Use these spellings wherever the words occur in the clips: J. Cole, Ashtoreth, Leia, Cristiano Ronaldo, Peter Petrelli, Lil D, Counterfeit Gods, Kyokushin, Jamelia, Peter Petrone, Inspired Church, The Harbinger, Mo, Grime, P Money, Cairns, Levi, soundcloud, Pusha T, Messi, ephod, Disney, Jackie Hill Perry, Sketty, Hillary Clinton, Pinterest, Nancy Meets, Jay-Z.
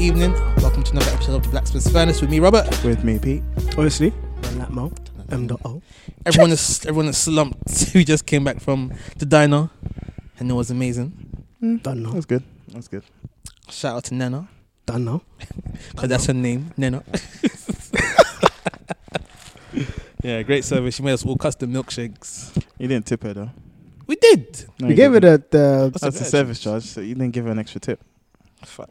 evening. Welcome to another episode of The Blacksmith's Furnace with me, Robert. With me, Pete. Obviously, Mo. M.O. Everyone is slumped. We just came back from the diner, and it was amazing. Done now. That's good. Shout out to Nana. Done now. Because that's her name, Nana. Yeah, great service. She made us all custom milkshakes. You didn't tip her though. We did. No, we gave her that's a service charge, so you didn't give her an extra tip. Fuck.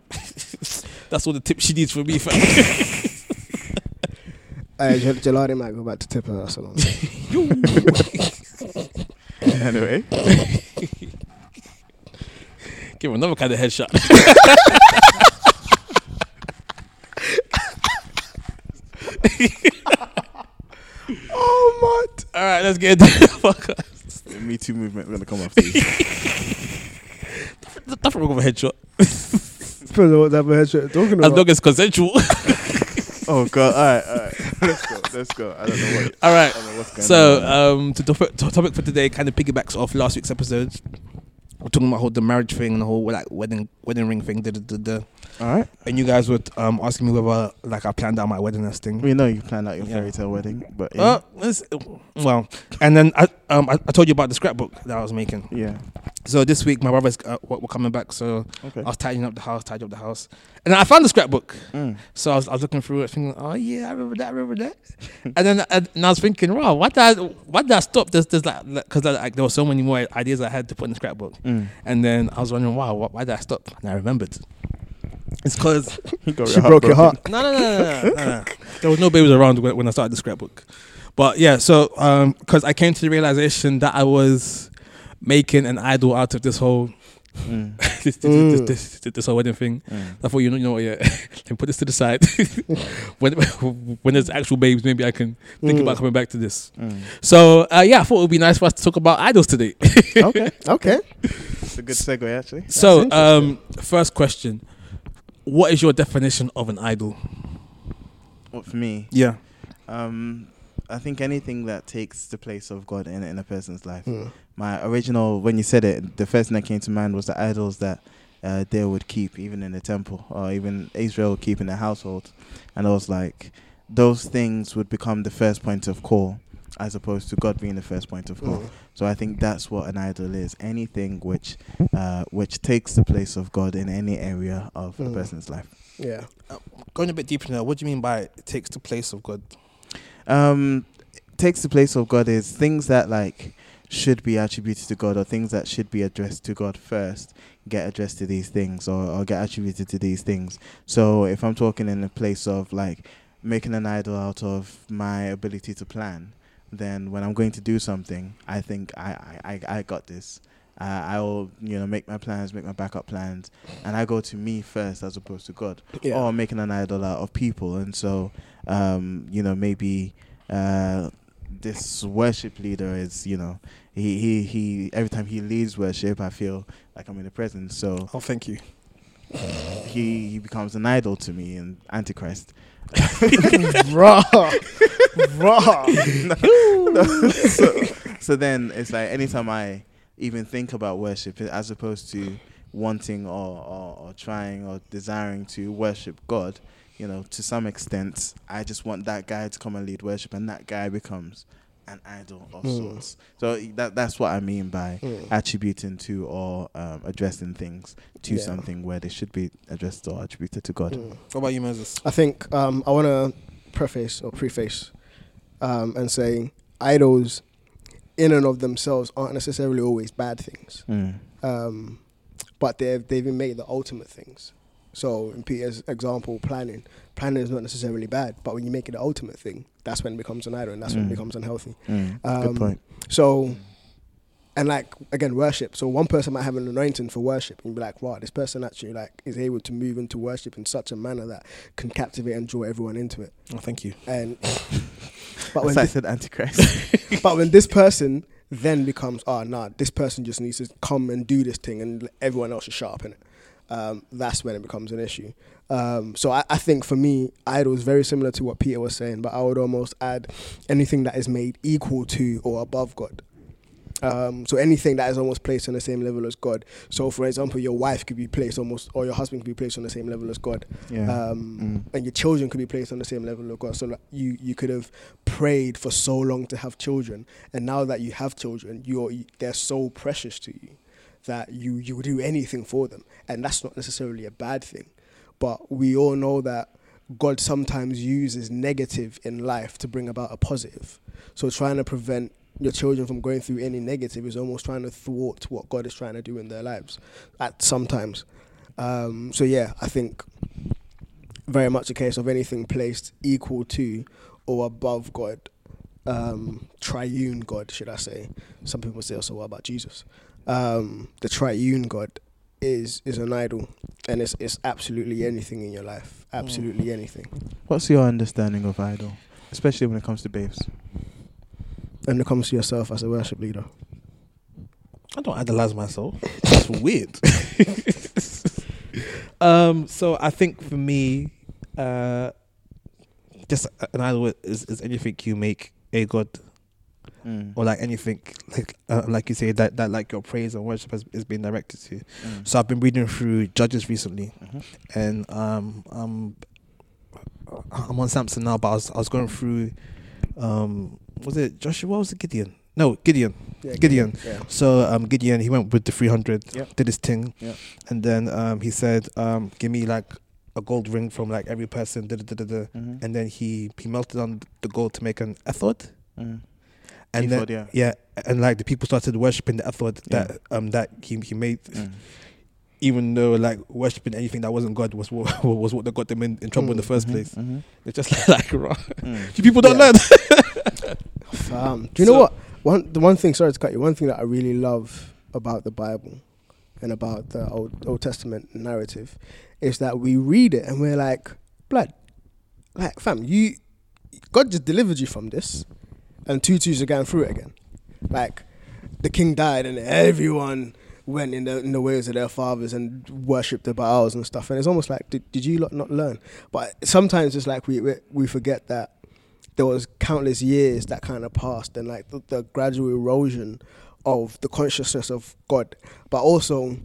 That's all the tip she needs from me. Gelati might go back to tip her. So anyway, give her another kind of headshot. Oh my! All right, let's get into the podcast. The Me Too movement, we're going to come after you. Nothing wrong with a headshot. Depends on what type of headshot you're talking about. As long as consensual. Oh, God. All right. Let's go. I don't know what. All right. I don't know what's going on. The topic for today kind of piggybacks off last week's episode. We're talking about the marriage thing and the whole like wedding ring thing. All right. And you guys were asking me whether like I planned out my wedding and thing. We know you planned out your fairy tale wedding, but well, and then I told you about the scrapbook that I was making. Yeah. So this week my brothers were coming back, so okay. I was tidying up the house, and then I found the scrapbook. So I was looking through it, thinking, oh yeah, I remember that. And then and I was thinking, wow, why did I stop? There's like because like, there were so many more ideas I had to put in the scrapbook. And then I was wondering, wow, why did I stop? And I remembered. It's because she broke your heart. No. There was no babies around when I started the scrapbook. But yeah, so because I came to the realization that I was making an idol out of this whole this whole wedding thing. I thought, you know what, yeah, let me put this to the side. when there's actual babes, maybe I can think about coming back to this. So yeah, I thought it would be nice for us to talk about idols today. Okay. It's a good segue actually. So first question: what is your definition of an idol? What for me? Yeah. I think anything that takes the place of God in a person's life. My original, when you said it, the first thing that came to mind was the idols that they would keep, even in the temple, or even Israel would keep in their household. And I was like, those things would become the first point of call, as opposed to God being the first point of call. So I think that's what an idol is: anything which takes the place of God in any area of a person's life. Yeah. Going a bit deeper now, what do you mean by it takes the place of God? Takes the place of God is things that like should be attributed to God, or things that should be addressed to God first get addressed to these things, or get attributed to these things. So if I'm talking in a place of like making an idol out of my ability to plan, then when I'm going to do something, I think I got this. I will, make my plans, make my backup plans, and I go to me first as opposed to God. Yeah. Or making an idol out of people. And so, maybe this worship leader is, he every time he leads worship, I feel like I'm in the presence. So, oh, thank you. He becomes an idol to me and Antichrist. Raw. No. So then it's like anytime I even think about worship, as opposed to wanting or trying or desiring to worship God, to some extent, I just want that guy to come and lead worship, and that guy becomes an idol of sorts. So that's what I mean by attributing to or addressing things to something where they should be addressed or attributed to God. What about you, Moses? I think I want to preface and say idols in and of themselves aren't necessarily always bad things, but they've been made the ultimate things. So in Peter's example, planning is not necessarily bad, but when you make it the ultimate thing, that's when it becomes an idol, and that's when it becomes unhealthy. Good point. So, and like, again, worship. So one person might have an anointing for worship, and you'd be like, wow, this person actually like is able to move into worship in such a manner that can captivate and draw everyone into it. Oh, thank you. And but when I said Antichrist. But when this person then becomes, this person just needs to come and do this thing, and everyone else is shut up in it. That's when it becomes an issue. So I think for me, idol is very similar to what Peter was saying, but I would almost add anything that is made equal to or above God. So anything that is almost placed on the same level as God. So for example, your wife could be placed almost, or your husband could be placed on the same level as God. Yeah. And your children could be placed on the same level as God. So like, you could have prayed for so long to have children, and now that you have children, they're so precious to you that you will do anything for them. And that's not necessarily a bad thing. But we all know that God sometimes uses negative in life to bring about a positive. So trying to prevent your children from going through any negative is almost trying to thwart what God is trying to do in their lives at sometimes. So yeah, I think very much a case of anything placed equal to or above God, triune God, should I say. Some people say, also, what about Jesus? The triune God is an idol, and it's absolutely anything in your life, absolutely anything. What's your understanding of idol, especially when it comes to babes? And it comes to yourself as a worship leader. I don't idolize myself. That's weird. So I think for me, just an idol is anything you make a god, or like anything like you say that like your praise and worship is being directed to. So I've been reading through Judges recently, and I'm on Samson now, but I was going through. Was it Joshua? Was it Gideon? No, Gideon. Yeah, Gideon. Yeah. So Gideon, he went with the 300, did his thing, and then he said, "Give me like a gold ring from like every person." And then he melted on the gold to make an ephod, and then and like the people started worshiping the ephod that he made. Even though like worshipping anything that wasn't God was what that got them in trouble in the first place. They're just like you people don't learn. Do you know what? The one thing, sorry to cut you, one thing that I really love about the Bible and about the Old Testament narrative is that we read it and we're like, blood. Like, fam, God just delivered you from this, and 2 2s are going through it again. Like, the king died and everyone went in the ways of their fathers and worshipped the Baals and stuff. And it's almost like, did you not learn? But sometimes it's like we forget that there was countless years that kind of passed, and like the gradual erosion of the consciousness of God, but also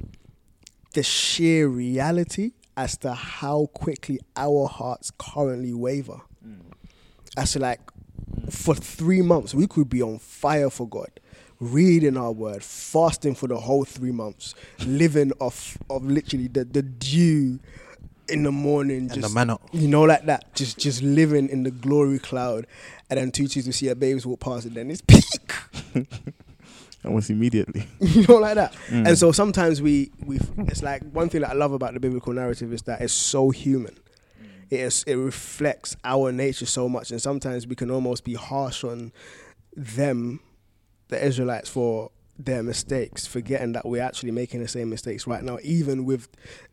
the sheer reality as to how quickly our hearts currently waver. As to like, for 3 months, we could be on fire for God, reading our word, fasting for the whole 3 months, living off of literally the dew in the morning, and just the manna, you know, like that, just living in the glory cloud, and then 2 2s we see our babes walk past, and then it's peak. Almost immediately, you know, like that. And so sometimes we it's like, one thing that I love about the biblical narrative is that it's so human. It reflects our nature so much, and sometimes we can almost be harsh on them, the Israelites, for their mistakes, forgetting that we're actually making the same mistakes right now, even with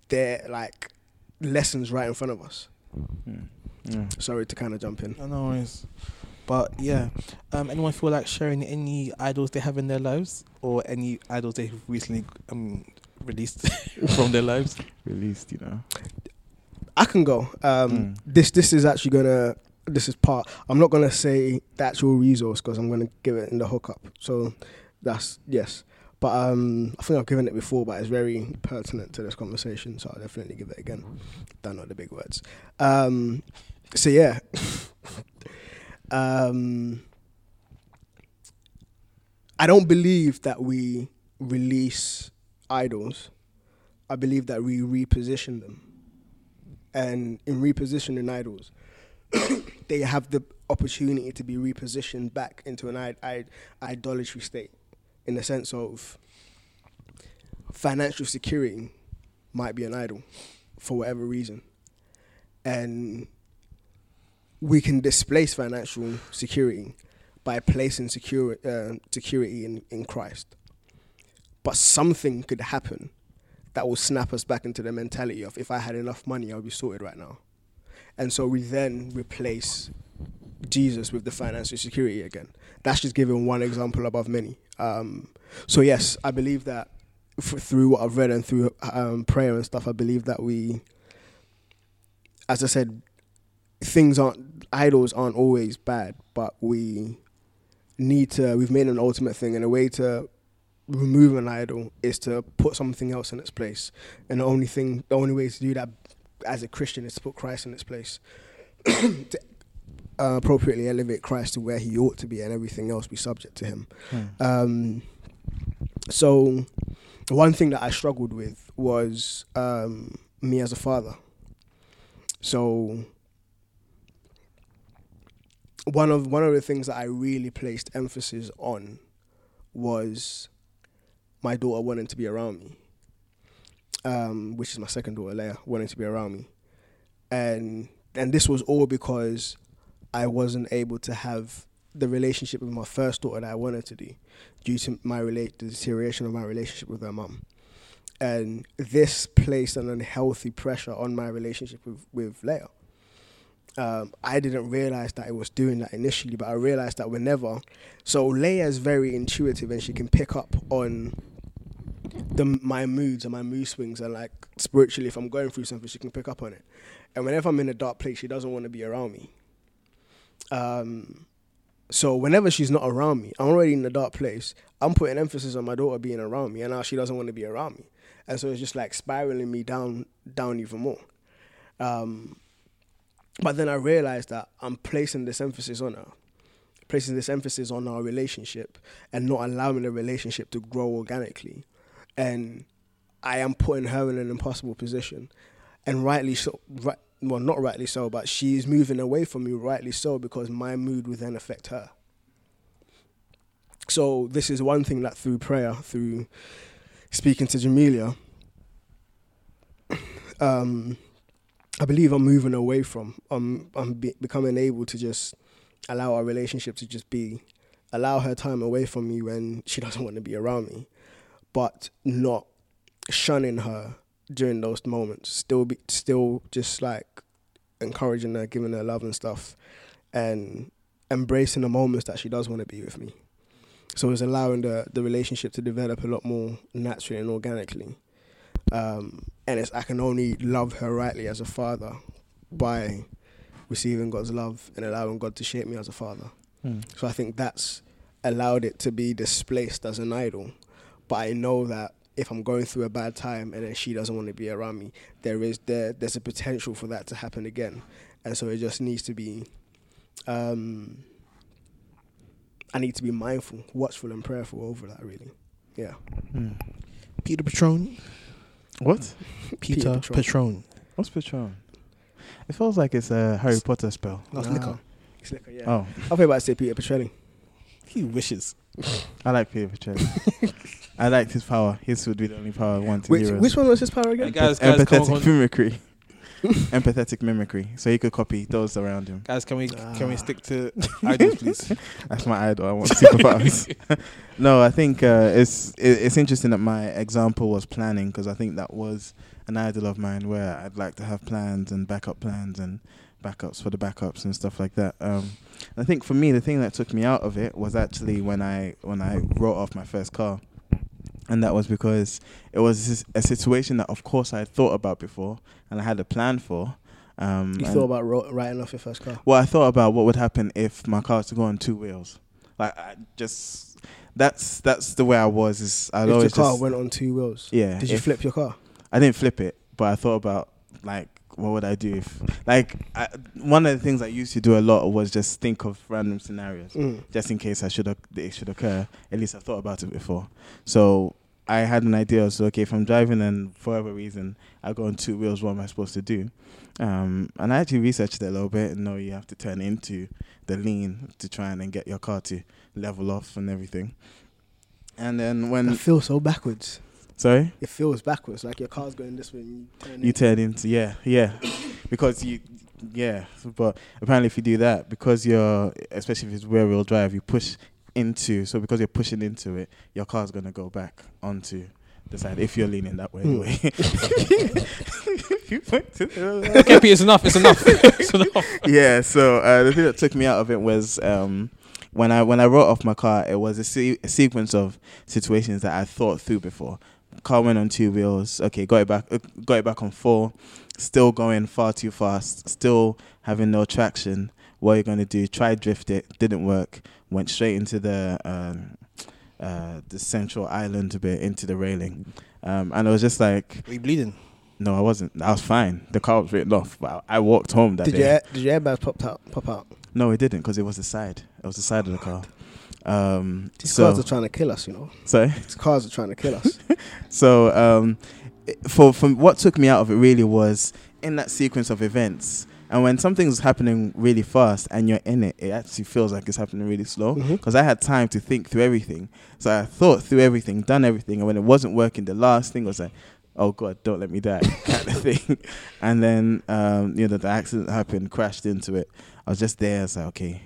their like lessons right in front of us. Sorry to kind of jump in. No worries. But yeah, anyone feel like sharing any idols they have in their lives, or any idols they've recently released from their lives? Released, you know. I can go. This is actually gonna. This is part. I'm not gonna say the actual resource because I'm gonna give it in the hookup. So that's yes. But I think I've given it before, but it's very pertinent to this conversation, so I'll definitely give it again. Don't know the big words. So yeah. I don't believe that we release idols. I believe that we reposition them. And in repositioning idols, they have the opportunity to be repositioned back into an idolatry state, in the sense of financial security might be an idol for whatever reason. And we can displace financial security by placing security in Christ. But something could happen that will snap us back into the mentality of, if I had enough money, I would be sorted right now. And so we then replace Jesus with the financial security again. That's just giving one example above many. So yes, I believe that through what I've read and through prayer and stuff, I believe that we, as I said, idols aren't always bad, but we've made an ultimate thing, and a way to remove an idol is to put something else in its place. And the only way to do that as a Christian is to put Christ in its place. To appropriately elevate Christ to where he ought to be and everything else be subject to him. So one thing that I struggled with was me as a father. So one of the things that I really placed emphasis on was my daughter wanting to be around me, which is my second daughter, Leia, wanting to be around me. And this was all because I wasn't able to have the relationship with my first daughter that I wanted to do due to the deterioration of my relationship with her mum. And this placed an unhealthy pressure on my relationship with Leia. I didn't realize that it was doing that initially, but I realized that whenever... So Leia's very intuitive and she can pick up on my moods and my mood swings, and like spiritually, if I'm going through something, she can pick up on it. And whenever I'm in a dark place, she doesn't want to be around me. So whenever she's not around me, I'm already in a dark place. I'm putting emphasis on my daughter being around me, and now she doesn't want to be around me. And so it's just like spiraling me down even more. But then I realized that I'm placing this emphasis on her, placing this emphasis on our relationship and not allowing the relationship to grow organically. And I am putting her in an impossible position. And rightly so, well, not rightly so, but she's moving away from me, rightly so, because my mood would then affect her. So this is one thing that through prayer, through speaking to Jamelia, I believe I'm moving away from. I'm becoming able to just allow our relationship to just be, allow her time away from me when she doesn't want to be around me, but not shunning her during those moments. Still just like encouraging her, giving her love and stuff, and embracing the moments that she does want to be with me. So it's allowing the relationship to develop a lot more naturally and organically. And I can only love her rightly as a father by receiving God's love and allowing God to shape me as a father. So I think that's allowed it to be displaced as an idol. But I know that if I'm going through a bad time and then she doesn't want to be around me, there's a potential for that to happen again. And so it just needs to be, I need to be mindful, watchful and prayerful over that, really. Yeah. Peter Petrone. What? Peter Petrone. What's Petrone? It feels like it's a Harry Potter spell. No, it's liquor. It's liquor, yeah. Oh. I thought about to say Peter Petrelli. He wishes. I like Peter Petrelli. I liked his power. His would be the only power I want to hear. Which one was his power again? Guys, empathetic mimicry. Empathetic mimicry. So he could copy those around him. Guys, can we stick to idols, please? That's my idol. I want superpowers. No, I think it's interesting that my example was planning, because I think that was an idol of mine where I'd like to have plans and backups for the backups and stuff like that. I think for me, the thing that took me out of it was actually when I wrote off my first car. And that was because it was a situation that, of course, I had thought about before and I had a plan for. You thought about writing off your first car? Well, I thought about what would happen if my car was to go on two wheels. Like, I just... That's the way I was. If your car went on two wheels? Yeah. Did you flip your car? I didn't flip it, but I thought about, like, what would I do if... Like, one of the things I used to do a lot was just think of random scenarios, just in case it should occur. At least I thought about it before. So... I had an idea. So, okay, if I'm driving and for whatever reason I go on two wheels, what am I supposed to do? And I actually researched it a little bit. And no, you have to turn into the lane to try and then get your car to level off and everything. And then when... It feels so backwards. Sorry? It feels backwards. Like your car's going this way and you turn into, yeah. Because but apparently if you do that, because you're, especially if it's rear-wheel drive, you push... because you're pushing into it, your car's gonna go back onto the side if you're leaning that way. Okay, Pete, it's enough. Yeah. So the thing that took me out of it was when I wrote off my car, it was a sequence of situations that I thought through before. Car went on two wheels. Okay, got it back on four. Still going far too fast. Still having no traction. What are you going to do? Try drift it. Didn't work. Went straight into the the central island a bit into the railing. And I was just like... Were you bleeding? No, I wasn't. I was fine. The car was written off, but I walked home that day. Did your airbag pop out? No, it didn't, because it was the side. It was the side of the car. These cars are trying to kill us, you know. Sorry? These cars are trying to kill us. So from what took me out of it really was in that sequence of events. And when something's happening really fast and you're in it, it actually feels like it's happening really slow. Because I had time to think through everything. So I thought through everything, done everything. And when it wasn't working, the last thing was like, oh God, don't let me die, kind of thing. And then, the accident happened, crashed into it. I was just there. I was like, okay,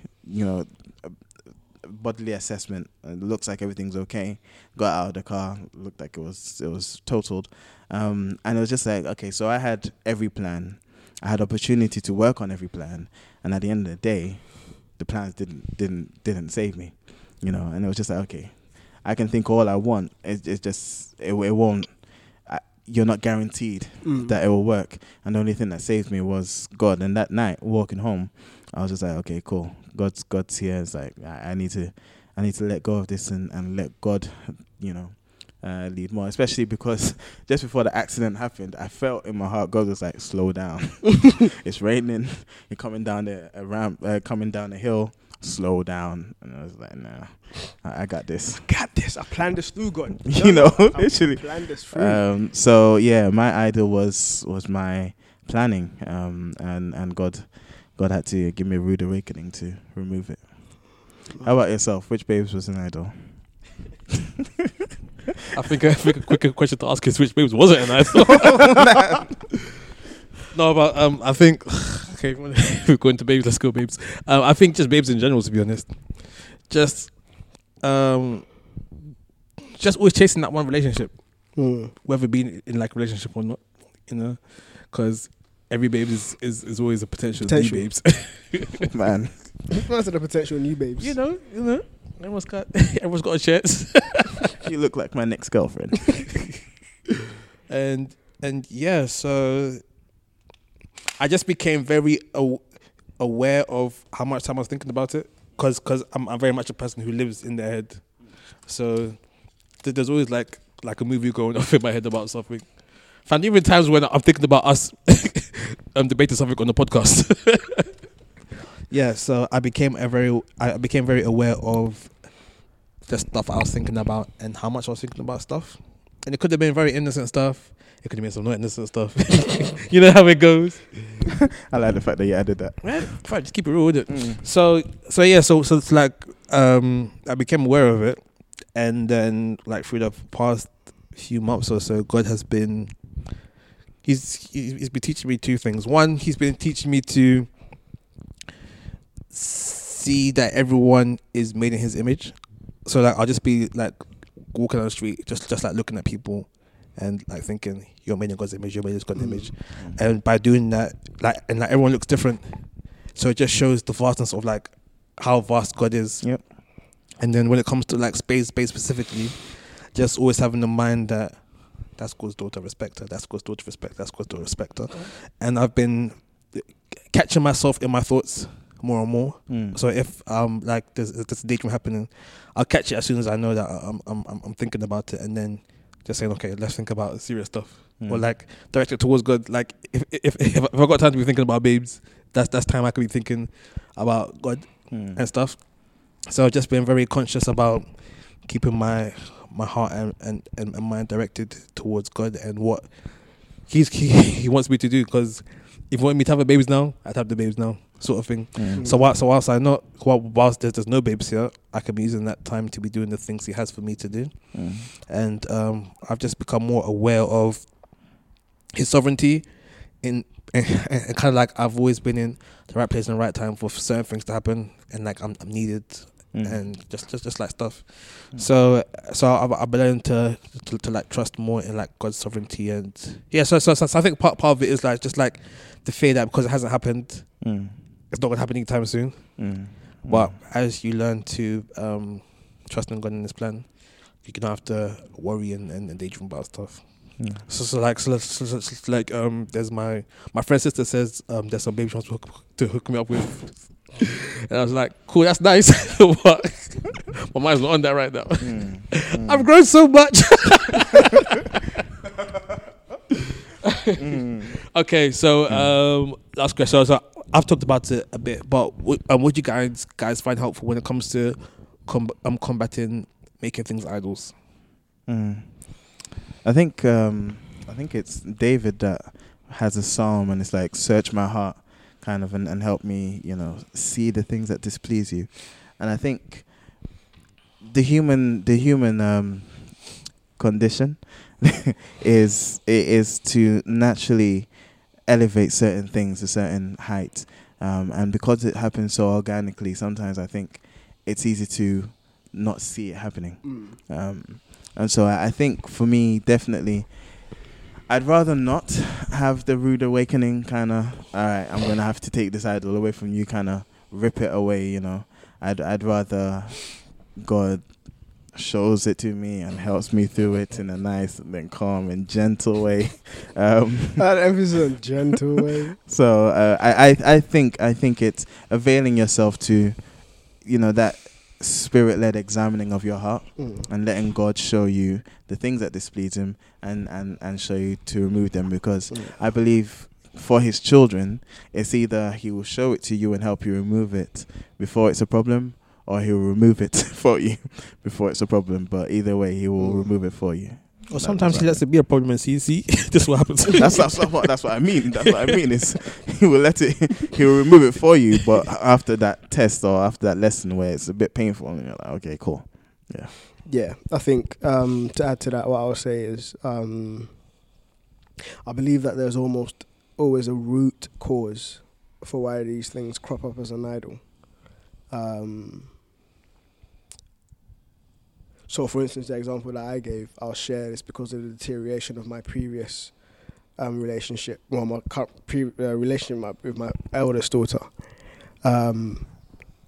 bodily assessment. It looks like everything's okay. Got out of the car. Looked like it was totaled. And it was just like, okay, so I had every plan. I had opportunity to work on every plan, and at the end of the day, the plans didn't save me, And it was just like, okay, I can think all I want. It just won't. You're not guaranteed that it will work. And the only thing that saved me was God. And that night, walking home, I was just like, okay, cool. God's here. It's like I need to let go of this and let God, lead more, especially because just before the accident happened, I felt in my heart God was like, slow down. It's raining. You're coming down a hill. Slow down. And I was like, nah, I got this. I got this. I planned this through, God. Literally. I planned this through. So yeah, my idol was my planning, and God had to give me a rude awakening to remove it. How about yourself? Which babes was an idol? I think a quicker question to ask is which babes was it, and I thought. No, but I think okay, we're going to babes. Let's go, babes. I think just babes in general, to be honest, just always chasing that one relationship, whether being in like relationship or not, because every babe is always a potential. New babes. Man, that's a potential new babes. You know. Everyone's got a chance. You look like my next girlfriend. and yeah, so I just became very aware of how much time I was thinking about it, because I'm very much a person who lives in their head. So there's always like a movie going off in my head about something. And even times when I'm thinking about us debating something on the podcast. Yeah, so I became very aware of the stuff I was thinking about and how much I was thinking about stuff. And it could have been very innocent stuff. It could have been some not innocent stuff. You know how it goes. I like the fact that you added that. Right? Fine, just keep it real with it. So yeah, so it's like I became aware of it, and then like through the past few months or so, God has been He's been teaching me two things. One, He's been teaching me to see that everyone is made in His image, so like I'll just be like walking down the street, just like looking at people, and like thinking you're made in God's image, you're made in God's image, and by doing that, like everyone looks different, so it just shows the vastness of like how vast God is. Yep. And then when it comes to like space specifically, just always having in mind that that's God's daughter, respect her. That's God's daughter, respect. That's God's daughter, respect her. And I've been catching myself in my thoughts more and more. So if like there's a daydream happening, I'll catch it as soon as I know that I'm thinking about it, and then just saying, okay, let's think about serious stuff, or like direct it towards God. Like if I got time to be thinking about babes, that's time I could be thinking about God and stuff. So I've just been very conscious about keeping my heart and mind directed towards God and what He wants me to do, because if you want me to have a babies now, I'd have the babies now, sort of thing. So whilst there's no babes here, I can be using that time to be doing the things He has for me to do. And I've just become more aware of His sovereignty and kind of like I've always been in the right place and the right time for certain things to happen, and like I'm needed and just like stuff. So I've been learning to like trust more in like God's sovereignty, and yeah. So I think part of it is like just like the fear that because it hasn't happened, it's not gonna happen anytime soon. But as you learn to trust in God in His plan, you don't have to worry and daydream about stuff. So there's my friend's sister says there's some baby she wants to hook me up with. And I was like, cool, that's nice. But My mind's not on that right now. I've grown so much. Okay, so last question. So I've talked about it a bit, but what do you guys find helpful when it comes to combating making things idols? I think it's David that has a psalm, and it's like, search my heart, kind of, and help me, you know, see the things that displease you. And I think the human condition is to naturally elevate certain things to certain heights, and because it happens so organically, sometimes I think it's easy to not see it happening. And so I think for me, definitely, I'd rather not have the rude awakening kind of, all right, I'm going to have to take this idol away from you, kind of rip it away, you know. I'd rather God shows it to me and helps me through it in a nice and calm and gentle way. Not every gentle way. So I think it's availing yourself to, you know, that spirit-led examining of your heart, and letting God show you the things that displease him, and show you to remove them, because I believe for his children, it's either he will show it to you and help you remove it before it's a problem, or he will remove it for you before it's a problem. But either way, he will remove it for you. Or sometimes he lets it be a problem and see this is what happens. That's what I mean. That's what I mean. Is he will let it, he will remove it for you, but after that test or after that lesson where it's a bit painful, and you're like, okay, cool. Yeah. I think to add to that, what I'll say is I believe that there's almost always a root cause for why these things crop up as an idol. So, for instance, the example that I gave, I'll share this because of the deterioration of my previous relationship, well, my relationship with my eldest daughter, and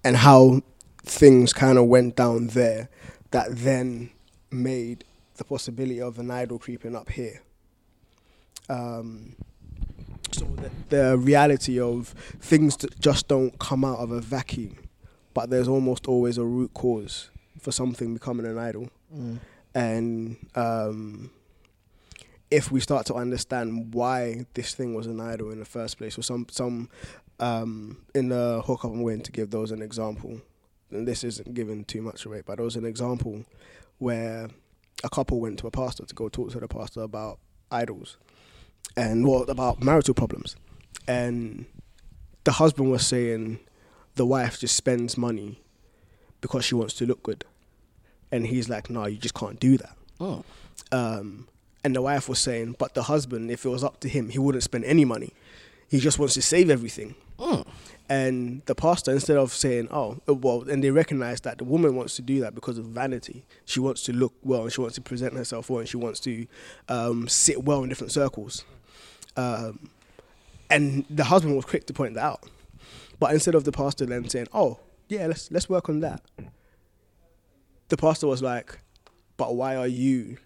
how things kind of went down there that then made the possibility of an idol creeping up here. So the reality of things that just don't come out of a vacuum, but there's almost always a root cause for something becoming an idol. And if we start to understand why this thing was an idol in the first place, or some in the hookup, I'm going to give those an example, and this isn't giving too much away, but there was an example where a couple went to a pastor to go talk to the pastor about idols and about marital problems, and the husband was saying the wife just spends money because she wants to look good. And he's like, no, you just can't do that. And the wife was saying, but the husband, if it was up to him, he wouldn't spend any money. He just wants to save everything. And the pastor, instead of saying, oh, well, and they recognize that the woman wants to do that because of vanity. She wants to look well, and she wants to present herself well, and she wants to sit well in different circles. And the husband was quick to point that out. But instead of the pastor then saying, oh, yeah, let's work on that, the pastor was like, but why are you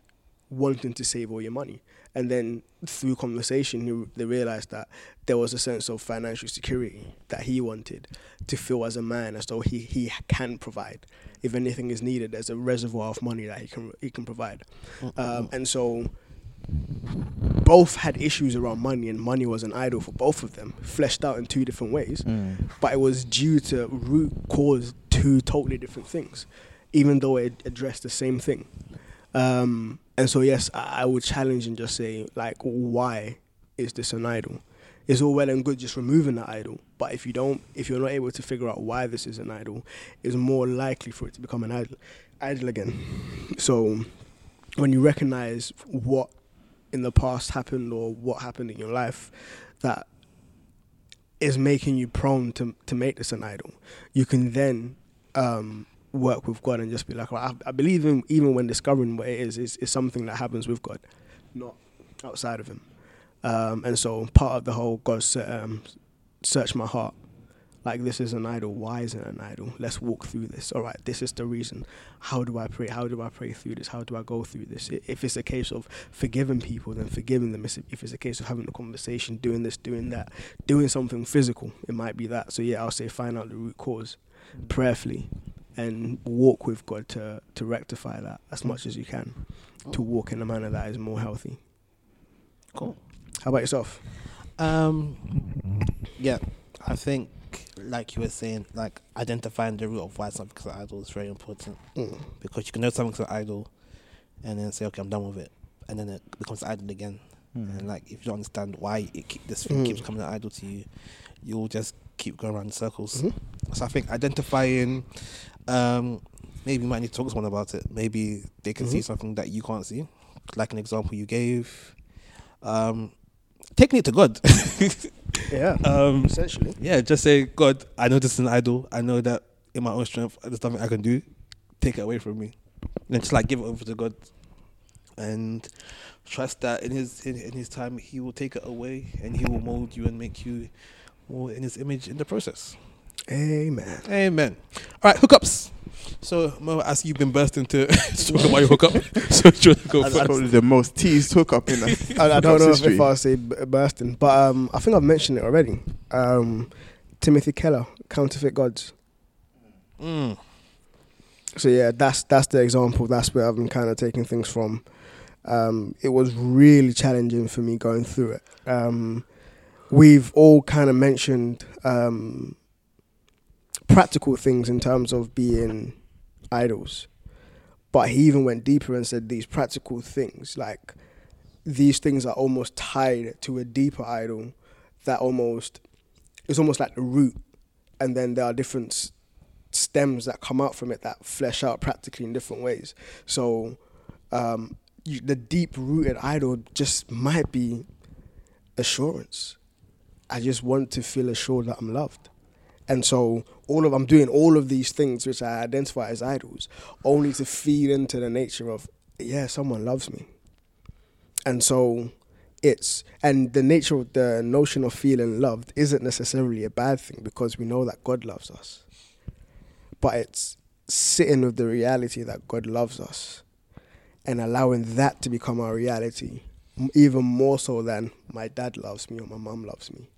wanting to save all your money? And then through conversation, they realized that there was a sense of financial security that he wanted to feel as a man, as though he can provide. If anything is needed, there's a reservoir of money that he can provide. And so both had issues around money, and money was an idol for both of them, fleshed out in two different ways. But it was due to root cause, two totally different things, even though it addressed the same thing. And so, yes, I would challenge and just say, like, why is this an idol? It's all well and good just removing the idol, but if you're not able to figure out why this is an idol, it's more likely for it to become an idol again. So when you recognize what in the past happened, or what happened in your life that is making you prone to make this an idol, you can then work with God and just be like, well, I believe in, even when discovering what it is, it's something that happens with God, not outside of him. And so part of the whole God search my heart, like, this is an idol, why is it an idol? Let's walk through this. All right, this is the reason. How do I pray? How do I pray through this? How do I go through this? If it's a case of forgiving people, then forgiving them. If it's a case of having a conversation, doing this, doing that, doing something physical, it might be that. So yeah, I'll say find out the root cause prayerfully, and walk with God to rectify that as much as you can, to walk in a manner that is more healthy. Cool. How about yourself? Yeah, I think, like you were saying, like identifying the root of why something's an idol is very important, because you can know something's an idol and then say, okay, I'm done with it, and then it becomes an idol again. And like, if you don't understand why this thing keeps coming an idol to you, you'll just keep going around in circles. So I think identifying, maybe you might need to talk to someone about it. Maybe they can see something that you can't see, like an example you gave. Taking it to God. Yeah, essentially. Yeah, just say, God, I know this is an idol. I know that in my own strength, there's nothing I can do. Take it away from me. And then just like give it over to God and trust that in his time, he will take it away and he will mold you and make you more in his image in the process. Amen. Amen. All right, hookups. So, Mo, as you've been burst into talking about your hookup, so do you want to go first? That's probably the most teased hookup in that. I don't know if I'll say bursting, but I think I've mentioned it already. Timothy Keller, Counterfeit Gods. So yeah, that's the example. That's where I've been kind of taking things from. It was really challenging for me going through it. We've all kind of mentioned practical things in terms of being idols, but he even went deeper and said these practical things, like these things are almost tied to a deeper idol that almost, it's almost like the root, and then there are different stems that come out from it that flesh out practically in different ways. So the deep-rooted idol just might be assurance. I just want to feel assured that I'm loved. And so I'm doing all of these things which I identify as idols only to feed into the nature of, yeah, someone loves me. And so the nature of the notion of feeling loved isn't necessarily a bad thing, because we know that God loves us. But it's sitting with the reality that God loves us and allowing that to become our reality, even more so than my dad loves me or my mum loves me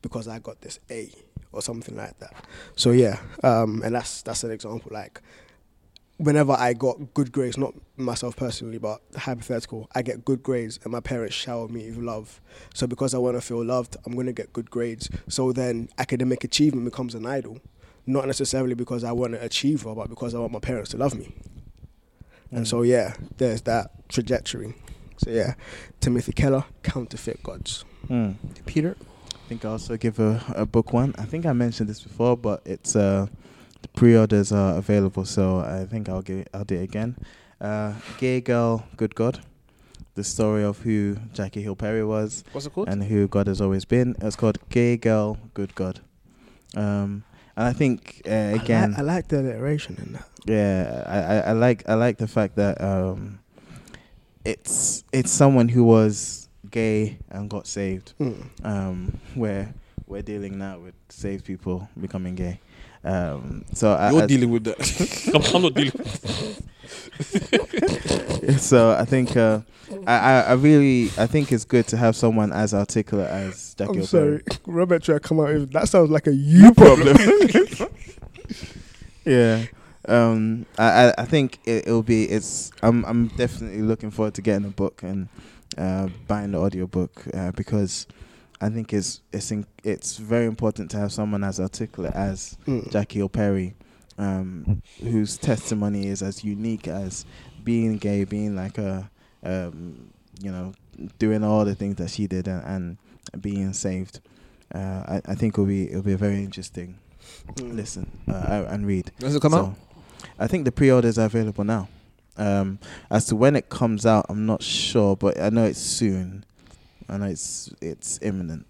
because I got this A. Or something like that. So yeah, and that's an example. Like, whenever I got good grades, not myself personally, but hypothetical, I get good grades and my parents shower me with love. So because I want to feel loved, I'm going to get good grades. So then academic achievement becomes an idol, not necessarily because I want to achieve, but because I want my parents to love me. And so yeah, there's that trajectory. So yeah, Timothy Keller, Counterfeit Gods. Peter? I think I also give a book one. I think I mentioned this before, but it's the pre-orders are available, so I think I'll do it again. Gay Girl, Good God, the story of who Jackie Hill Perry was. What's it called? And who God has always been. It's called Gay Girl, Good God. And I think again, I like the alliteration in that. Yeah, I like the fact that it's someone who was gay and got saved. Where we're dealing now with saved people becoming gay. So you're dealing with that. I'm not dealing with that. So I think I think it's good to have someone as articulate as Jackie. I'm sorry, Robert tried to come out with that sounds like a you problem. Yeah. I think I'm definitely looking forward to getting a book and buying the audiobook because I think it's very important to have someone as articulate as Jackie Hill Perry, whose testimony is as unique as being gay, being like a doing all the things that she did and being saved. I think it'll be a very interesting listen and read. Does it come out? I think the pre-orders are available now. As to when it comes out, I'm not sure, but I know it's soon. I know it's imminent.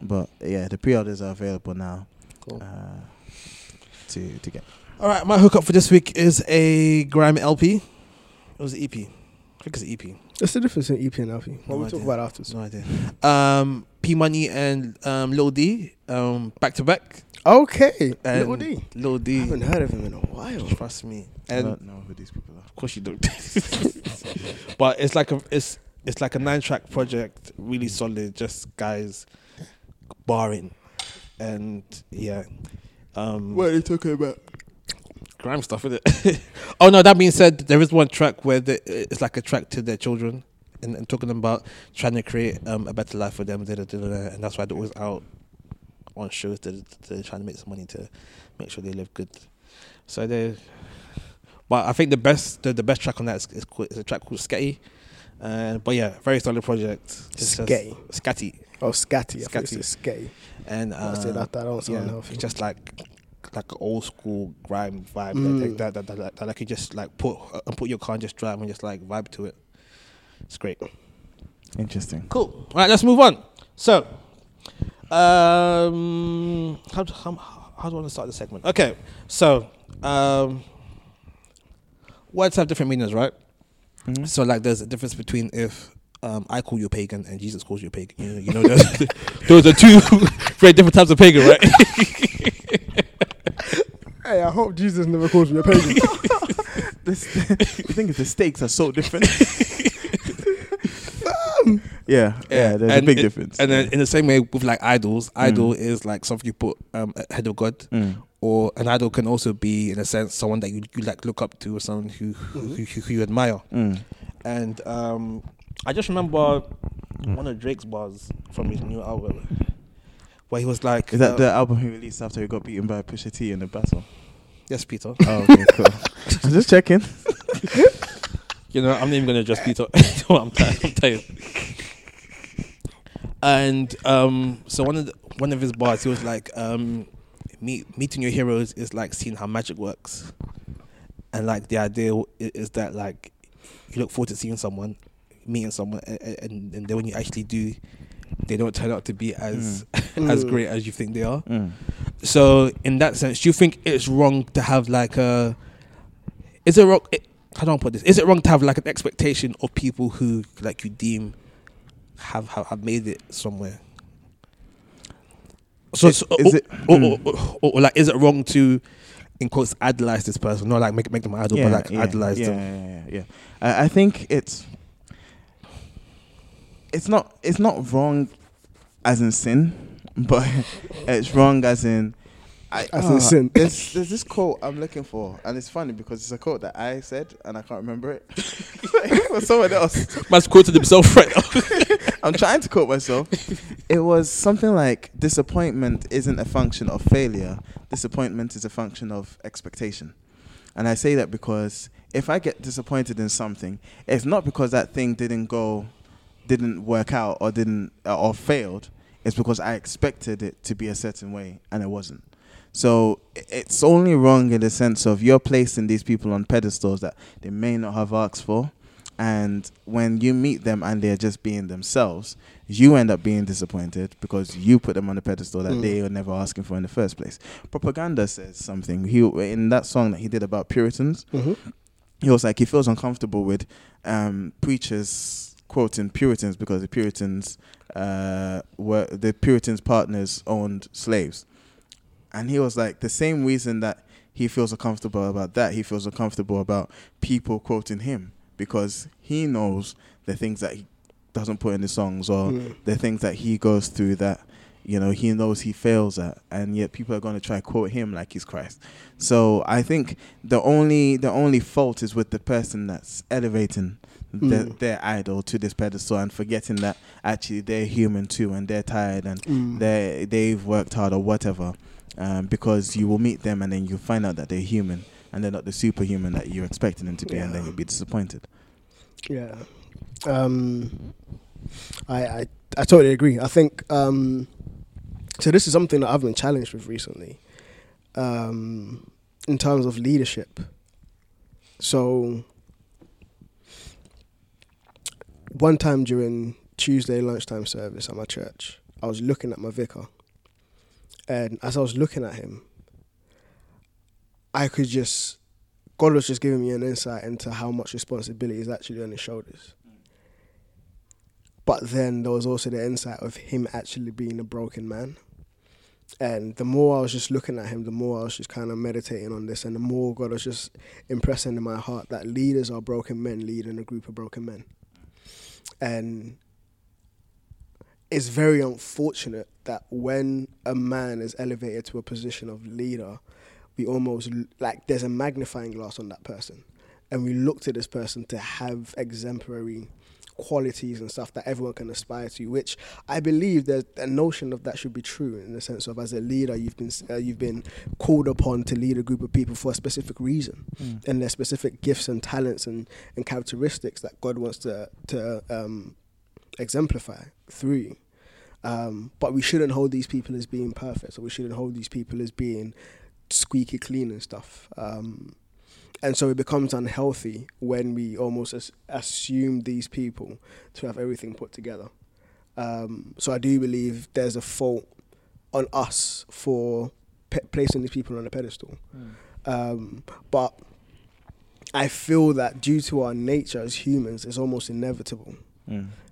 But yeah, the pre-orders are available now. Cool. To get. All right, my hookup for this week is a Grime LP. It was an EP. I think it's an EP. What's the difference in EP and LP? We'll talk about afterwards. No idea. P Money and Lil D, back to back. Okay, Lil D. I haven't heard of him in a while. Trust me. And I don't know who these people are. Of course you don't. But it's like a 9-track project, really solid, just guys barring. And yeah. What are they talking about? grime stuff, isn't it? Oh no, that being said, there is one track where it's like a track to their children and talking about trying to create a better life for them, and that's why they're always out on shows to trying to make some money to make sure they live good. So they, but I think the best track on that is a track called Sketty. But yeah, very solid project. Sketty. Scatty. Oh, Scatty. Scatty. Sketty. And it's just like an old school grime vibe that like you just like put your car and just drive and just like vibe to it. It's great. Interesting. Cool. All right, let's move on. So, how do I want to start the segment? Okay, so words have different meanings, right? Mm-hmm. So like, there's a difference between if I call you pagan and Jesus calls you pagan. You know those are two very different types of pagan, right? Hey, I hope Jesus never calls me a pagan. The thing is, the stakes are so different. There's a big difference. And then in the same way with like idols, idol is like something you put ahead of God. Mm. Or an idol can also be, in a sense, someone that you like look up to, or someone who you admire. Mm. And I just remember one of Drake's bars from his new album, where he was like, "Is that the album he released after he got beaten by Pusha T in the battle?" Yes, Peter. Oh, okay, cool. I'm just checking. You know, I'm not even gonna address Peter. I'm tired. And so one of his bars, he was like, Meeting your heroes is like seeing how magic works, and like the idea is that like you look forward to seeing someone, meeting someone, and then when you actually do, they don't turn out to be as great as you think they are. Mm. So in that sense, do you think it's wrong to have like a? Is it wrong? How do I put this? Is it wrong to have like an expectation of people who like you deem have made it somewhere? Is it wrong to, in quotes, idolize this person? Not like make them idol, but like idolize them. Yeah. I think it's not wrong, as in sin, but it's wrong as in sin. There's this quote I'm looking for, and it's funny because it's a quote that I said and I can't remember it. It was someone else. Must quoted himself right now. I'm trying to quote myself. It was something like, disappointment isn't a function of failure. Disappointment is a function of expectation. And I say that because if I get disappointed in something, it's not because that thing didn't work out or failed. It's because I expected it to be a certain way and it wasn't. So it's only wrong in the sense of you're placing these people on pedestals that they may not have asked for. And when you meet them and they're just being themselves, you end up being disappointed because you put them on a pedestal that they were never asking for in the first place. Propaganda says something. He, in that song that he did about Puritans, he was like, he feels uncomfortable with preachers quoting Puritans because the Puritans' partners owned slaves. And he was like, the same reason that he feels uncomfortable about that, he feels uncomfortable about people quoting him. Because he knows the things that he doesn't put in his songs or the things that he goes through that, you know, he knows he fails at. And yet people are going to try to quote him like he's Christ. So I think the only fault is with the person that's elevating their idol to this pedestal and forgetting that actually they're human too and they're tired and they've worked hard or whatever. Because you will meet them and then you'll find out that they're human. And they're not the superhuman that you're expecting them to be, and then you'll be disappointed. Yeah, I totally agree. I think so. This is something that I've been challenged with recently, in terms of leadership. So, one time during Tuesday lunchtime service at my church, I was looking at my vicar, and as I was looking at him, God was just giving me an insight into how much responsibility is actually on his shoulders. But then there was also the insight of him actually being a broken man. And the more I was just looking at him, the more I was just kind of meditating on this, and the more God was just impressing in my heart that leaders are broken men leading a group of broken men. And it's very unfortunate that when a man is elevated to a position of leader, we almost, like, there's a magnifying glass on that person. And we look to this person to have exemplary qualities and stuff that everyone can aspire to, which I believe there's a notion of that should be true, in the sense of, as a leader, you've been called upon to lead a group of people for a specific reason, and their specific gifts and talents and characteristics that God wants to exemplify through you. But we shouldn't hold these people as being perfect, or we shouldn't hold these people as being squeaky clean and stuff. And so it becomes unhealthy when we almost assume these people to have everything put together. So I do believe there's a fault on us for placing these people on a pedestal. But I feel that due to our nature as humans, it's almost inevitable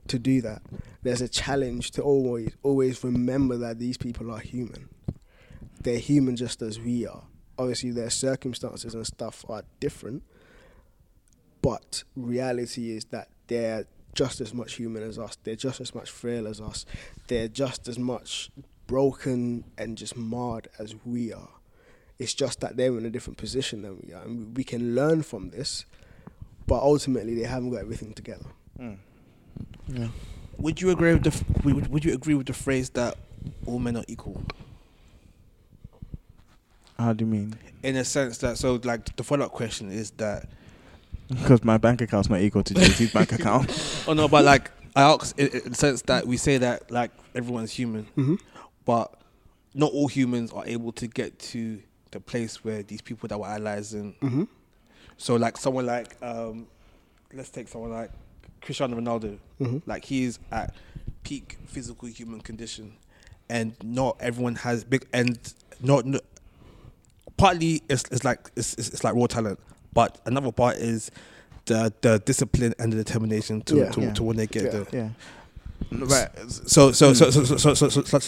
to do that. There's a challenge to always remember that these people are human. They're human just as we are. Obviously, their circumstances and stuff are different, but reality is that they're just as much human as us. They're just as much frail as us. They're just as much broken and just marred as we are. It's just that they're in a different position than we are, and we can learn from this, but ultimately they haven't got everything together. Yeah. Would you agree with the phrase that all men are equal? How do you mean? In a sense that, so like the follow-up question is that... Because my bank account's not equal to JT's bank account. Oh no, but like, I ask in the sense that we say that like everyone's human, but not all humans are able to get to the place where these people that we're idolizing. So like someone like, let's take someone like Cristiano Ronaldo. Like he's at peak physical human condition, and not everyone has big, and not partly it's like raw talent, but another part is the discipline and the determination to when they get there. Yeah. Right. So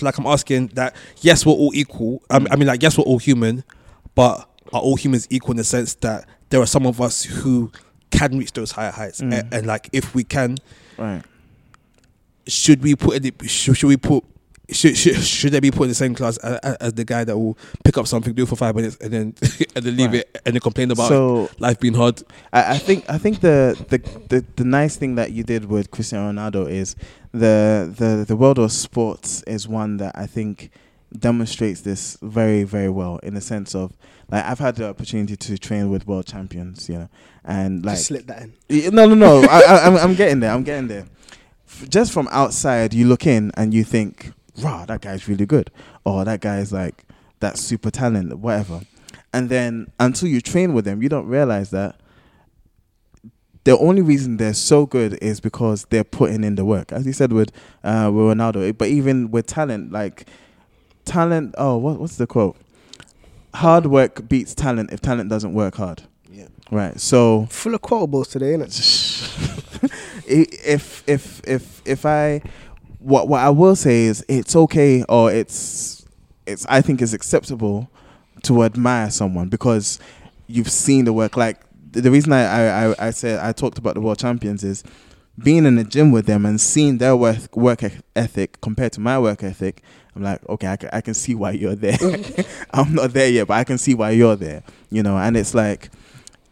like I'm asking that, yes, we're all equal. I mean, like, yes, we're all human, but are all humans equal in the sense that there are some of us who can reach those higher heights, and like if we can, right? Should they be put in the same class as the guy that will pick up something, do it for 5 minutes, and then leave it, and then complain about life being hard? I think the nice thing that you did with Cristiano Ronaldo is the world of sports is one that I think demonstrates this very, very well, in the sense of, like, I've had the opportunity to train with world champions, you know, and like just slip that in. No, I'm getting there. Just from outside, you look in and you think, wow, that guy's really good, or that guy's like that super talent, whatever. And then until you train with them, you don't realize that the only reason they're so good is because they're putting in the work. As you said with Ronaldo, but even with talent, like talent. Oh, what's the quote? Hard work beats talent if talent doesn't work hard. Yeah. Right. So full of quotables today, innit? What I will say is it's okay, or it's I think it's acceptable to admire someone because you've seen the work. Like the reason I said I talked about the world champions is being in the gym with them and seeing their work ethic compared to my work ethic. I'm like, okay, I can see why you're there. I'm not there yet, but I can see why you're there. You know, and it's like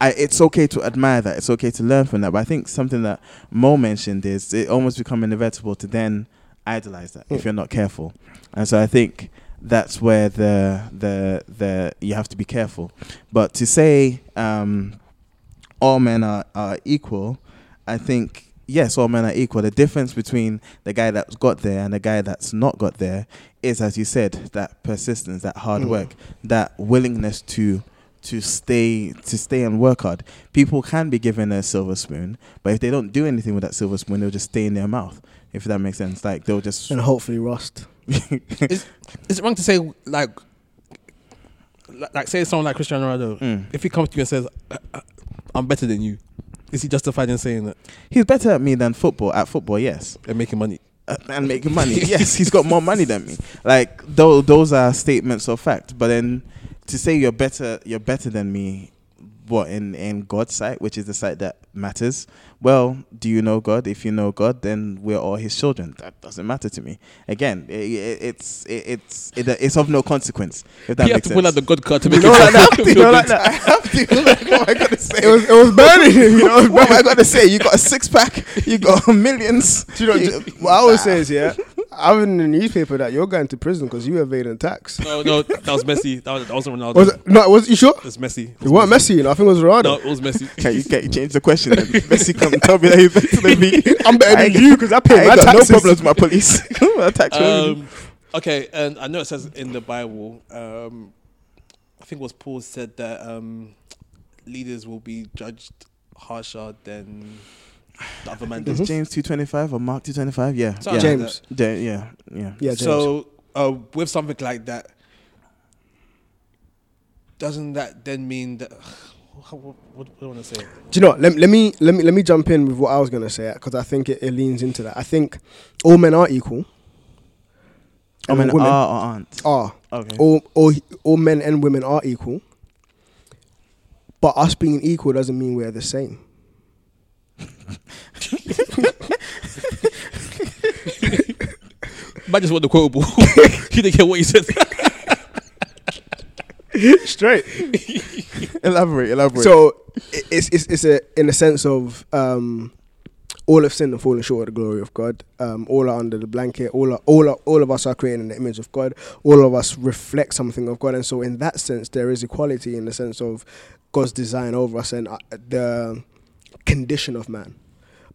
it's okay to admire that. It's okay to learn from that. But I think something that Mo mentioned is it almost becomes inevitable to then idolize that if you're not careful. And so I think that's where the you have to be careful. But to say all men are equal, I think, yes, all men are equal. The difference between the guy that's got there and the guy that's not got there is, as you said, that persistence, that hard work, that willingness to stay and work hard. People can be given a silver spoon, but if they don't do anything with that silver spoon, they'll just stay in their mouth, if that makes sense. Like they'll just... And hopefully rust. Is it wrong to say, like say someone like Cristiano Ronaldo, if he comes to you and says, I'm better than you, is he justified in saying that? He's better at me than at football, yes. And making money. Yes, he's got more money than me. Like those are statements of fact, but then to say you're better than me what, in God's sight, which is the sight that matters. Well, do you know God? If you know God, then we're all his children. That doesn't matter to me. Again, it's of no consequence. If that you makes have to sense. Pull out the God card to make you know it. I have to. What am I gonna say? It was burning. What am I gonna say? You got a six pack. You got millions. What I always say is, yeah, I read in the newspaper that you're going to prison because you evaded tax. No, that was Messi. That wasn't Ronaldo. Was it? No, was you sure? It was Messi. It wasn't Messi. I think it was Ronaldo. No, it was Messi. Can you change the question? Then? Messi, come tell me that he's better than me. I'm better than you because I pay my taxes. No problems with my police. My tax okay, and I know it says in the Bible, I think it was Paul said that leaders will be judged harsher than. The other man does. James 2:25 or Mark 2:25? Yeah. Sorry, yeah. James. Yeah. James. So with something like that, doesn't that then mean that? What do I want to say? Do you know what? Let me jump in with what I was going to say because I think it leans into that. I think all men are equal. All men are or aren't? Are. Okay. All men and women are equal. But us being equal doesn't mean we're the same. I just want the quotable. He didn't care what you said. Straight. Elaborate. So it's in a sense of all have sinned and fallen short of the glory of God. All are under the blanket. All of us are created in the image of God. All of us reflect something of God, and so in that sense, there is equality in the sense of God's design over us and the condition of man,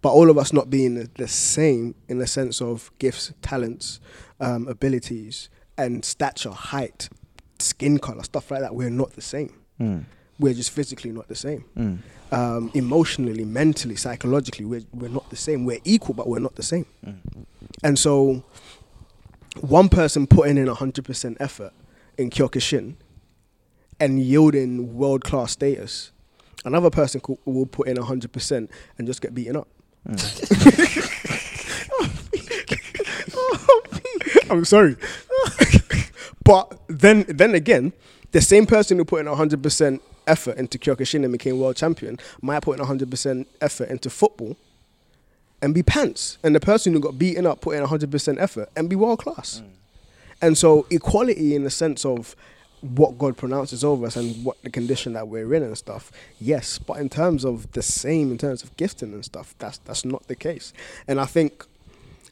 but all of us not being the same in the sense of gifts, talents, abilities, and stature, height, skin color, stuff like that. We're not the same. We're just physically not the same. Emotionally, mentally, psychologically, we're not the same. We're equal, but we're not the same. And so one person putting in 100% effort in Kyokushin and yielding world-class status, another person will put in 100% and just get beaten up. I'm sorry. But then again, the same person who put in 100% effort into Kyokushin and became world champion might put in 100% effort into football and be pants. And the person who got beaten up put in 100% effort and be world class. And so equality in the sense of what God pronounces over us and what the condition that we're in and stuff, yes, but in terms of the same, in terms of gifting and stuff, that's not the case. And I think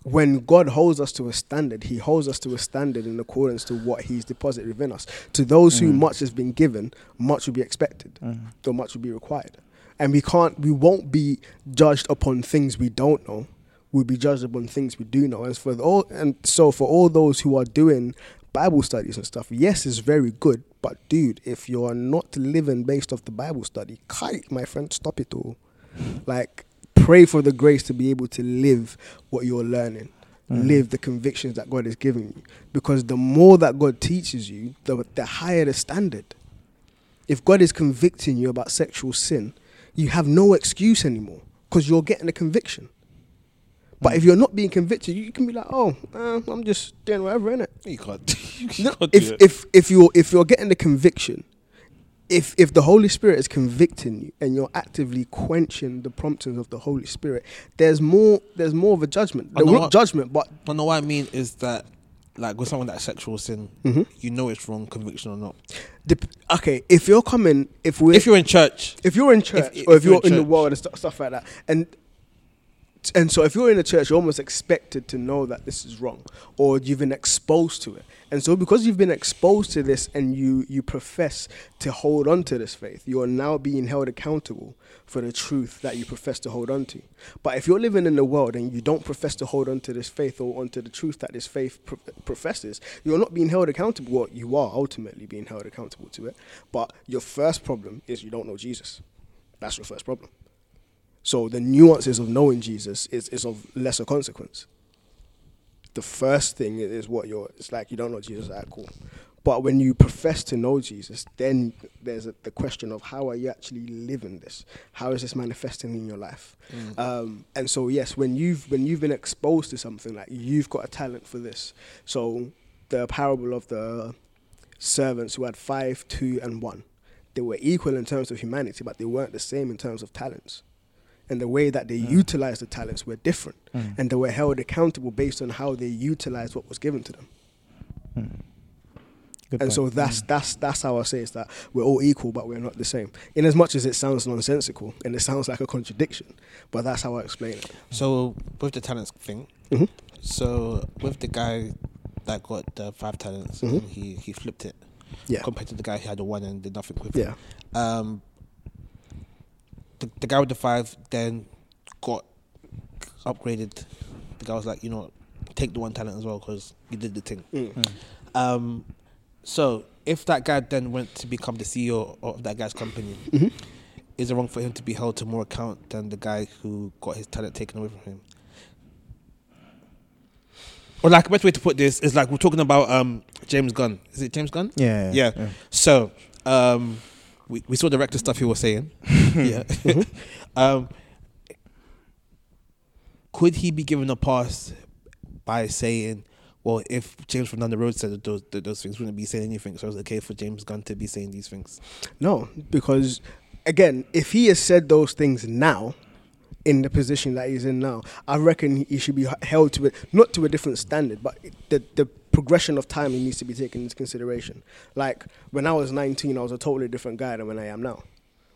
when God holds us to a standard, he holds us to a standard in accordance to what he's deposited within us. To those who much has been given, much will be expected, so much will be required. And we won't be judged upon things we don't know. We'll be judged upon things we do know. And so for all those who are doing Bible studies and stuff, yes, it's very good, but dude, if you're not living based off the Bible study, my friend, stop it all. Like, pray for the grace to be able to live what you're learning, live the convictions that God is giving you, because the more that God teaches you, the higher the standard. If God is convicting you about sexual sin, you have no excuse anymore because you're getting a conviction. But if you're not being convicted, you can be like, I'm just doing whatever, innit? You can't. If you're getting the conviction, if the Holy Spirit is convicting you and you're actively quenching the promptings of the Holy Spirit, there's more of a judgment. There's not judgment, but I know what I mean is that, like, with someone that's sexual sin, you know it's wrong, conviction or not. Okay, if you're in church, or if you're in the world and stuff like that, And so if you're in a church, you're almost expected to know that this is wrong, or you've been exposed to it. And so because you've been exposed to this and you profess to hold on to this faith, you're now being held accountable for the truth that you profess to hold on to. But if you're living in the world and you don't profess to hold on to this faith or onto the truth that this faith professes, you're not being held accountable. Well, you are ultimately being held accountable to it. But your first problem is you don't know Jesus. That's your first problem. So the nuances of knowing Jesus is of lesser consequence. The first thing is it's like you don't know Jesus, at all. But when you profess to know Jesus, then there's the question of how are you actually living this? How is this manifesting in your life? And so yes, when you've been exposed to something, like you've got a talent for this. So the parable of the servants who had 5, 2, and 1. they were equal in terms of humanity, but they weren't the same in terms of talents. And the way that they utilized the talents were different. And they were held accountable based on how they utilized what was given to them. Good point. So that's how I say it's that we're all equal, but we're not the same. In as much as it sounds nonsensical and it sounds like a contradiction, but that's how I explain it. So with the talents thing, so with the guy that got the 5 talents, and he flipped it compared to the guy who had the 1 and did nothing with it. The guy with the 5 then got upgraded. The guy was like, you know, take the 1 talent as well because you did the thing. So if that guy then went to become the CEO of that guy's company, is it wrong for him to be held to more account than the guy who got his talent taken away from him? Or like, the best way to put this is like we're talking about James Gunn. Is it James Gunn? Yeah. So we saw the director stuff he was saying. Could he be given a pass by saying, well, if James from down the road said that those things, wouldn't be saying anything, so it's okay for James Gunn to be saying these things? No, because again, if he has said those things now, in the position that he's in now, I reckon he should be held to it, not to a different standard, but the progression of time needs to be taken into consideration. Like when I was 19, I was a totally different guy than when I am now.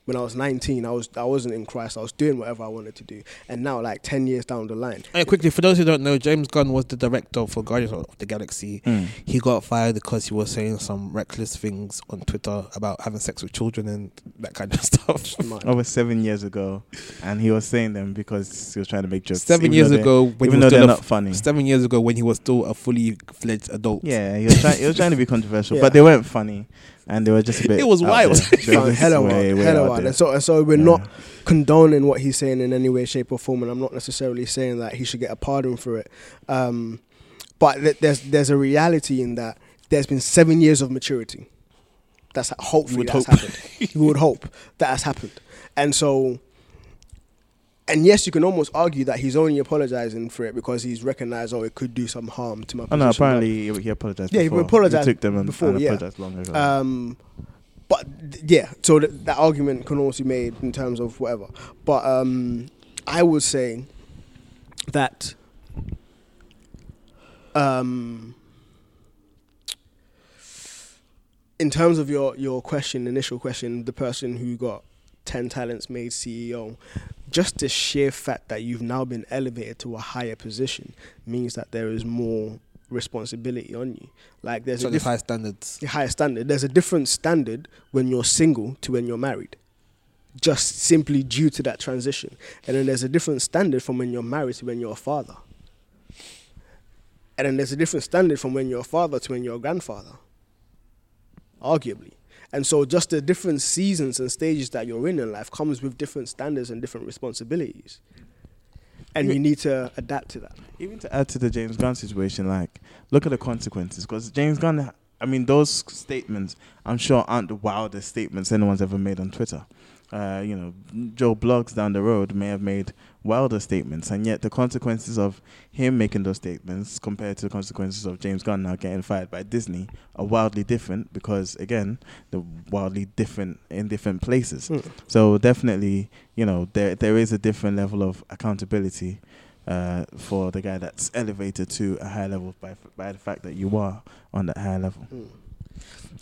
When I was 19, I wasn't in Christ. I was doing whatever I wanted to do. And now, like 10 years down the line. Hey, quickly, for those who don't know, James Gunn was the director for Guardians of the Galaxy. He got fired because he was saying some reckless things on Twitter about having sex with children and that kind of stuff. Over 7 years ago, and he was saying them because he was trying to make jokes. 7 years ago, when he was still a fully fledged adult. Yeah, he was trying to be controversial, but they weren't funny. And they were just a bit. It was wild. Hella wild. And so we're not condoning what he's saying in any way, shape, or form. And I'm not necessarily saying that he should get a pardon for it. But there's a reality in that. There's been 7 years of maturity. Hopefully that's happened. We would hope that has happened. And so. And yes, you can almost argue that he's only apologising for it because he's recognised, it could do some harm to my position. Oh, no, apparently he apologised before. Yeah, he apologised apologised long ago. So that argument can also be made in terms of whatever. But I would say that in terms of your initial question, the person who got 10 talents made CEO, just the sheer fact that you've now been elevated to a higher position means that there is more responsibility on you. Like there's higher standards. Higher standard. There's a different standard when you're single to when you're married, just simply due to that transition. And then there's a different standard from when you're married to when you're a father. And then there's a different standard from when you're a father to when you're a grandfather, arguably. And so just the different seasons and stages that you're in life comes with different standards and different responsibilities. And you need to adapt to that. Even to add to the James Gunn situation, like, look at the consequences. Because James Gunn, I mean, those statements, I'm sure aren't the wildest statements anyone's ever made on Twitter. Joe Bloggs down the road may have made wilder statements, and yet the consequences of him making those statements compared to the consequences of James Gunn now getting fired by Disney are wildly different because, again, they're wildly different in different places. So definitely, there is a different level of accountability for the guy that's elevated to a higher level by the fact that you are on that higher level.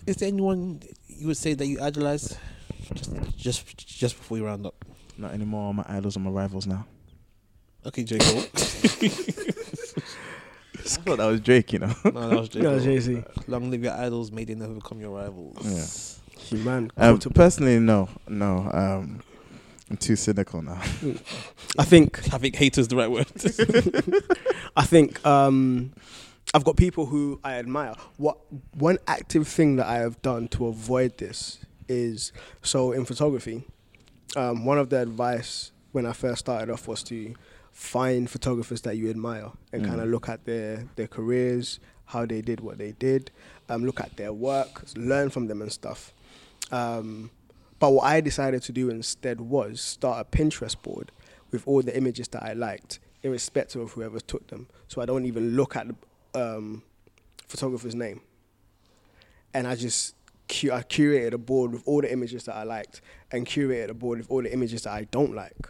Is there anyone you would say that you idolize? Just before we round up. Not anymore. My idols are my rivals now. Okay, J. Cole. I thought that was Drake, No, that was J. Cole. Jay-Z. Long live your idols, may they never become your rivals. Yeah. Man, personally, no. I'm too cynical now. I think hate is the right word. I think I've got people who I admire. What one active thing that I have done to avoid this is, so in photography, one of the advice when I first started off was to find photographers that you admire and kind of look at their careers, how they did what they did, look at their work, learn from them and stuff. But what I decided to do instead was start a Pinterest board with all the images that I liked, irrespective of whoever took them. So I don't even look at the photographer's name. And I just I curated a board with all the images that I liked and curated a board with all the images that I don't like.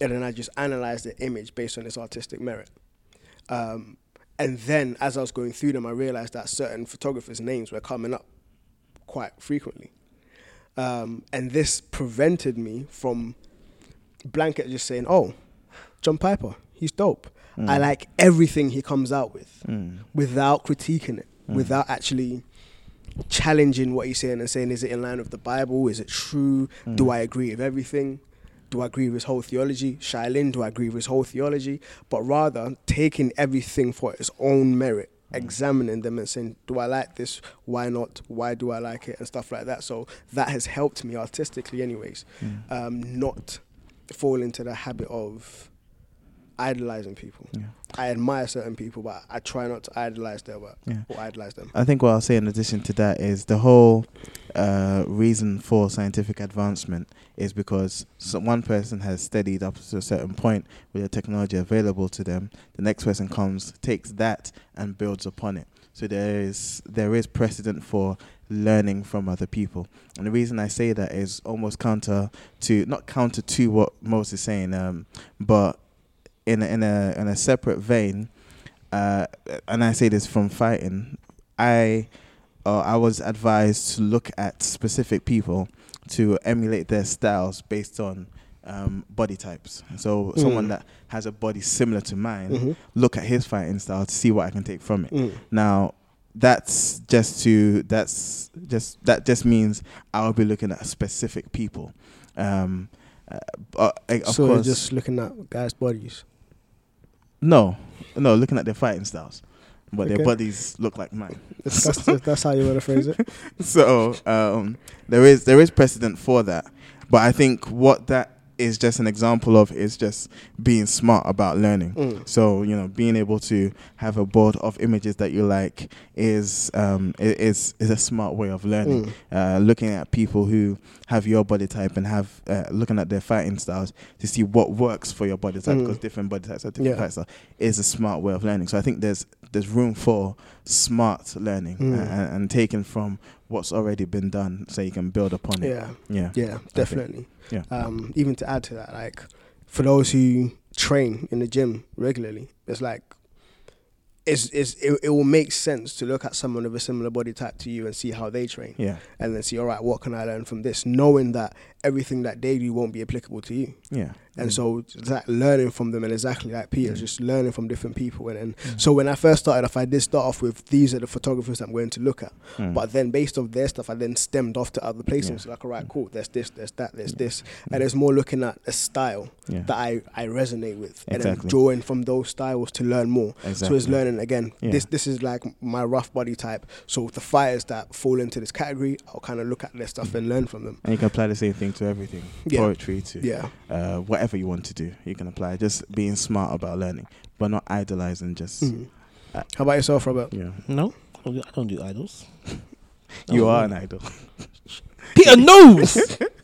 And then I just analysed the image based on its artistic merit. And then as I was going through them, I realised that certain photographers' names were coming up quite frequently. And this prevented me from blanket just saying, oh, John Piper, he's dope. Mm. I like everything he comes out with, without critiquing it, without actually challenging what he's saying and saying, is it in line with the Bible? Is it true? Do I agree with everything? Do I agree with his whole theology? Shailene, do I agree with his whole theology? But rather taking everything for its own merit, examining them and saying, do I like this? Why not? Why do I like it? And stuff like that. So that has helped me artistically anyways, not fall into the habit of idolizing people. Yeah. I admire certain people, but I try not to idolize their work or idolize them. I think what I'll say in addition to that is the whole reason for scientific advancement is because one person has studied up to a certain point with the technology available to them. The next person comes, takes that and builds upon it. So there is precedent for learning from other people. And the reason I say that is almost not counter to what Moses is saying, but in a separate vein, and I say this from fighting, I was advised to look at specific people to emulate their styles based on body types. So someone that has a body similar to mine, look at his fighting style to see what I can take from it. Now, that just means I'll be looking at specific people. But of course, you're just looking at guys' bodies. No, looking at their fighting styles, but their bodies look like mine. That's how you want to phrase it. So there is precedent for that, but I think what that is just an example of is just being smart about learning. So being able to have a board of images that you like is a smart way of learning. Looking at people who have your body type and have looking at their fighting styles to see what works for your body type, because different body types are different fight styles, is a smart way of learning. So I think there's room for smart learning and taking from what's already been done so you can build upon it. Yeah, definitely. Yeah. Even to add to that, like for those who train in the gym regularly, it's like it will make sense to look at someone of a similar body type to you and see how they train. Yeah. And then see, all right, what can I learn from this? Knowing that everything that they do won't be applicable to you. Yeah. And so that learning from them, and exactly like Peter, just learning from different people. And then, so when I first started off, I did start off with, these are the photographers I'm going to look at. But then based off their stuff, I then stemmed off to other places. So like, all right, cool, there's this, there's that, there's this. And it's more looking at a style that I resonate with. And then drawing from those styles to learn more. Exactly. So it's learning. Again, this is like my rough body type. So the fighters that fall into this category, I'll kind of look at their stuff and learn from them. And you can apply the same thing to everything, poetry to whatever you want to do. You can apply, just being smart about learning, but not idolizing. Just how about yourself, Robert? Yeah, no, I don't do idols. You are an idol. Peter knows.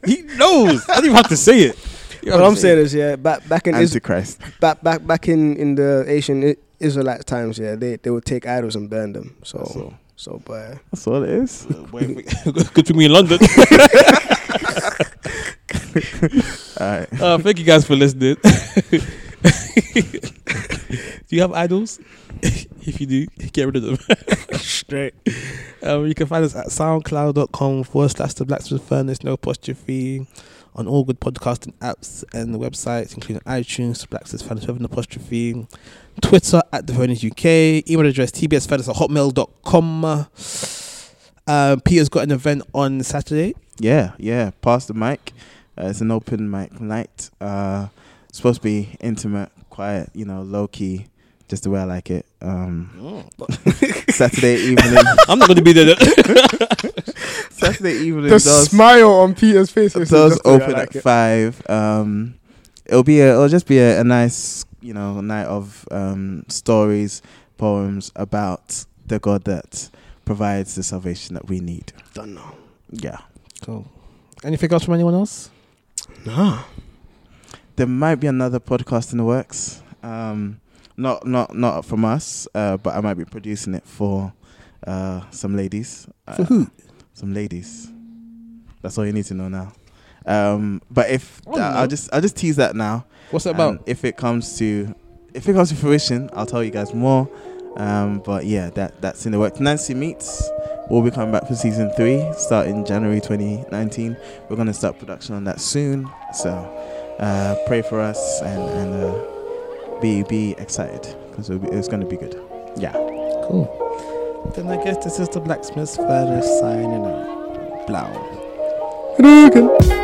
He knows. I don't even have to say it. What I'm saying is, back in Antichrist, back in the ancient Israelite times, they would take idols and burn them. So, but that's all it is. Good for me in London. All right. Thank you guys for listening. Do you have idols? If you do, get rid of them. Straight. You can find us at soundcloud.com/TheBlacksmithFurnace, _. On all good podcasting apps and websites, including iTunes, @BlacksmithFurnace, Twitter @TheFurnace UK, email address tbsfurnace@hotmail.com. Peter's got an event on Saturday. Yeah, Pass the Mic. It's an open mic night. It's supposed to be intimate, quiet, low key, just the way I like it. Saturday evening. I'm not going to be there. Saturday evening. The smile on Peter's face. It does open at 5. It'll just be a nice, night of stories, poems about the God that provides the salvation that we need. Don't know. Yeah. Cool. Anything else from anyone else? No. There might be another podcast in the works. Not from us, but I might be producing it for some ladies. For who? some ladies. That's all you need to know now. But if I'll just tease that now. What's that about? If it comes to fruition, I'll tell you guys more. But yeah, that's in the works. Nancy Meets will be coming back for season 3, starting January 2019. We're gonna start production on that soon. So pray for us and be excited because it's gonna be good. Yeah, cool. Then I guess this is the Blacksmith's Further signing out. Blau. Rügen.